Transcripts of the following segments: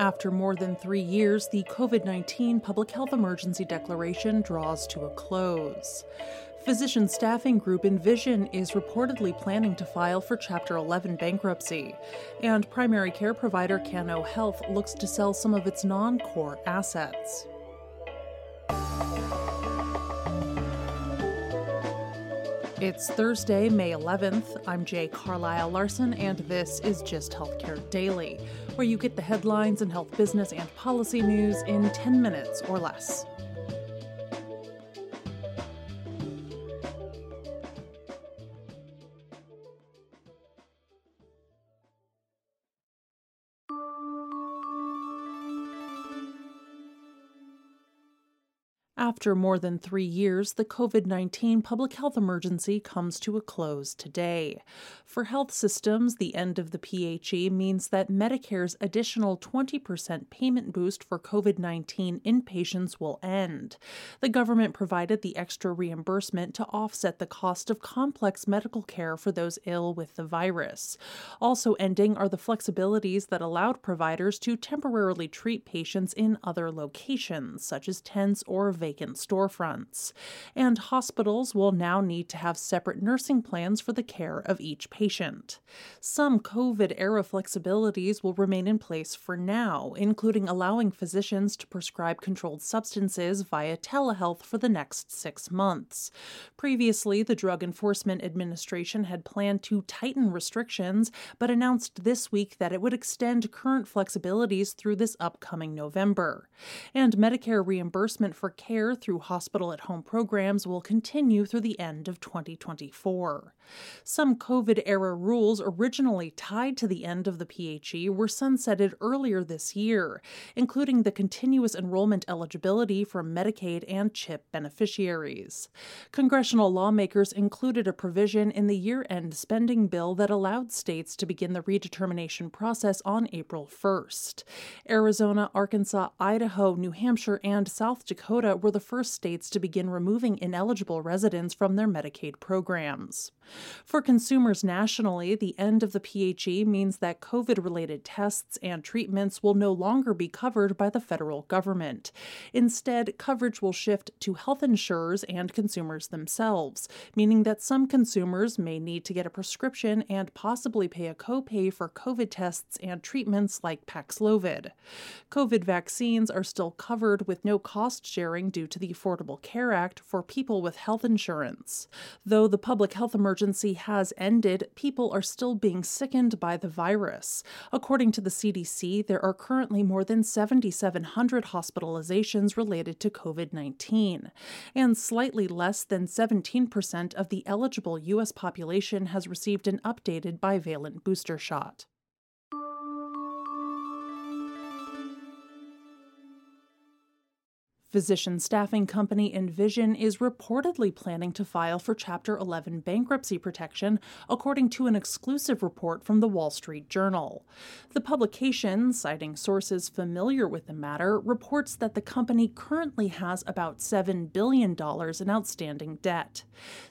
After more than 3 years, the COVID-19 public health emergency declaration draws to a close. Physician staffing group Envision is reportedly planning to file for Chapter 11 bankruptcy, and primary care provider Cano Health looks to sell some of its non-core assets. It's Thursday, May 11th. I'm Jay Carlisle Larson, and this is Gist Healthcare Daily, where you get the headlines and health business and policy news in 10 minutes or less. After more than 3 years, the COVID-19 public health emergency comes to a close today. For health systems, the end of the PHE means that Medicare's additional 20% payment boost for COVID-19 inpatients will end. The government provided the extra reimbursement to offset the cost of complex medical care for those ill with the virus. Also ending are the flexibilities that allowed providers to temporarily treat patients in other locations, such as tents or vacant storefronts. And hospitals will now need to have separate nursing plans for the care of each patient. Some COVID-era flexibilities will remain in place for now, including allowing physicians to prescribe controlled substances via telehealth for the next 6 months. Previously, the Drug Enforcement Administration had planned to tighten restrictions, but announced this week that it would extend current flexibilities through this upcoming November. And Medicare reimbursement for care through hospital-at-home programs will continue through the end of 2024. Some COVID-era rules originally tied to the end of the PHE were sunsetted earlier this year, including the continuous enrollment eligibility for Medicaid and CHIP beneficiaries. Congressional lawmakers included a provision in the year-end spending bill that allowed states to begin the redetermination process on April 1st. Arizona, Arkansas, Idaho, New Hampshire, and South Dakota were the first states to begin removing ineligible residents from their Medicaid programs. For consumers nationally, the end of the PHE means that COVID-related tests and treatments will no longer be covered by the federal government. Instead, coverage will shift to health insurers and consumers themselves, meaning that some consumers may need to get a prescription and possibly pay a copay for COVID tests and treatments like Paxlovid. COVID vaccines are still covered with no cost sharing due to the Affordable Care Act for people with health insurance. Though the public health emergency has ended, people are still being sickened by the virus. According to the CDC, there are currently more than 7,700 hospitalizations related to COVID-19, and slightly less than 17% of the eligible U.S. population has received an updated bivalent booster shot. Physician staffing company Envision is reportedly planning to file for Chapter 11 bankruptcy protection, according to an exclusive report from the Wall Street Journal. The publication, citing sources familiar with the matter, reports that the company currently has about $7 billion in outstanding debt.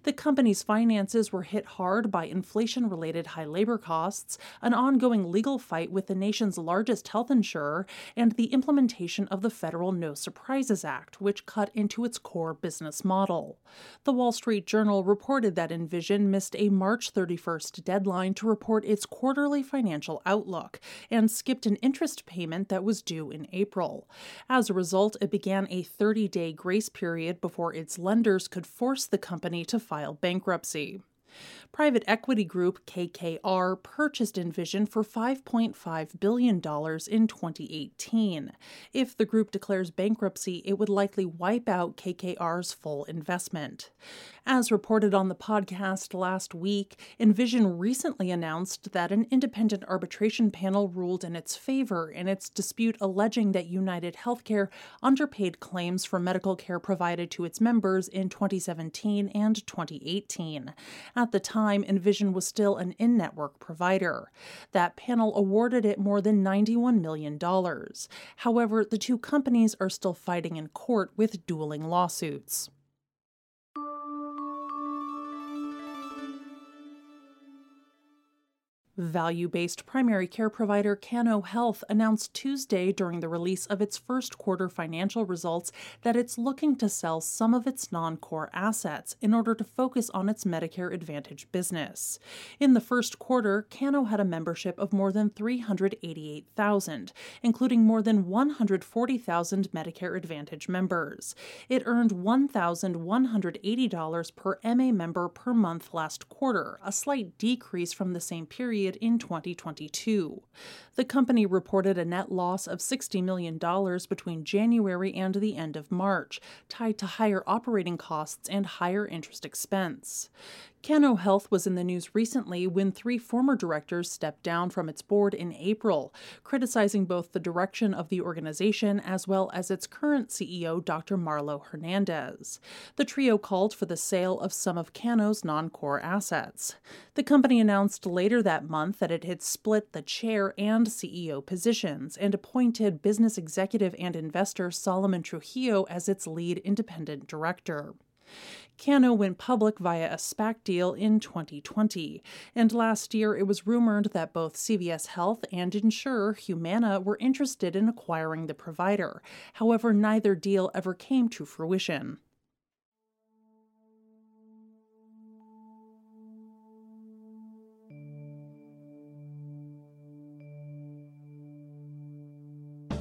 The company's finances were hit hard by inflation-related high labor costs, an ongoing legal fight with the nation's largest health insurer, and the implementation of the federal No Surprises Act, which cut into its core business model. The Wall Street Journal reported that Envision missed a March 31st deadline to report its quarterly financial outlook and skipped an interest payment that was due in April. As a result, it began a 30-day grace period before its lenders could force the company to file bankruptcy. Private equity group KKR purchased Envision for $5.5 billion in 2018. If the group declares bankruptcy, it would likely wipe out KKR's full investment. As reported on the podcast last week, Envision recently announced that an independent arbitration panel ruled in its favor in its dispute alleging that UnitedHealthcare underpaid claims for medical care provided to its members in 2017 and 2018. At the time, Envision was still an in-network provider. That panel awarded it more than $91 million. However, the two companies are still fighting in court with dueling lawsuits. Value-based primary care provider Cano Health announced Tuesday during the release of its first quarter financial results that it's looking to sell some of its non-core assets in order to focus on its Medicare Advantage business. In the first quarter, Cano had a membership of more than 388,000, including more than 140,000 Medicare Advantage members. It earned $1,180 per MA member per month last quarter, a slight decrease from the same period in 2022. The company reported a net loss of $60 million between January and the end of March, tied to higher operating costs and higher interest expense. Cano Health was in the news recently when three former directors stepped down from its board in April, criticizing both the direction of the organization as well as its current CEO, Dr. Marlo Hernandez. The trio called for the sale of some of Cano's non-core assets. The company announced later that month that it had split the chair and CEO positions and appointed business executive and investor Solomon Trujillo as its lead independent director. Cano went public via a SPAC deal in 2020, and last year it was rumored that both CVS Health and insurer Humana were interested in acquiring the provider. However, neither deal ever came to fruition.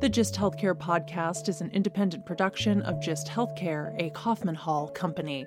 The Gist Healthcare podcast is an independent production of Gist Healthcare, a Kaufman Hall company.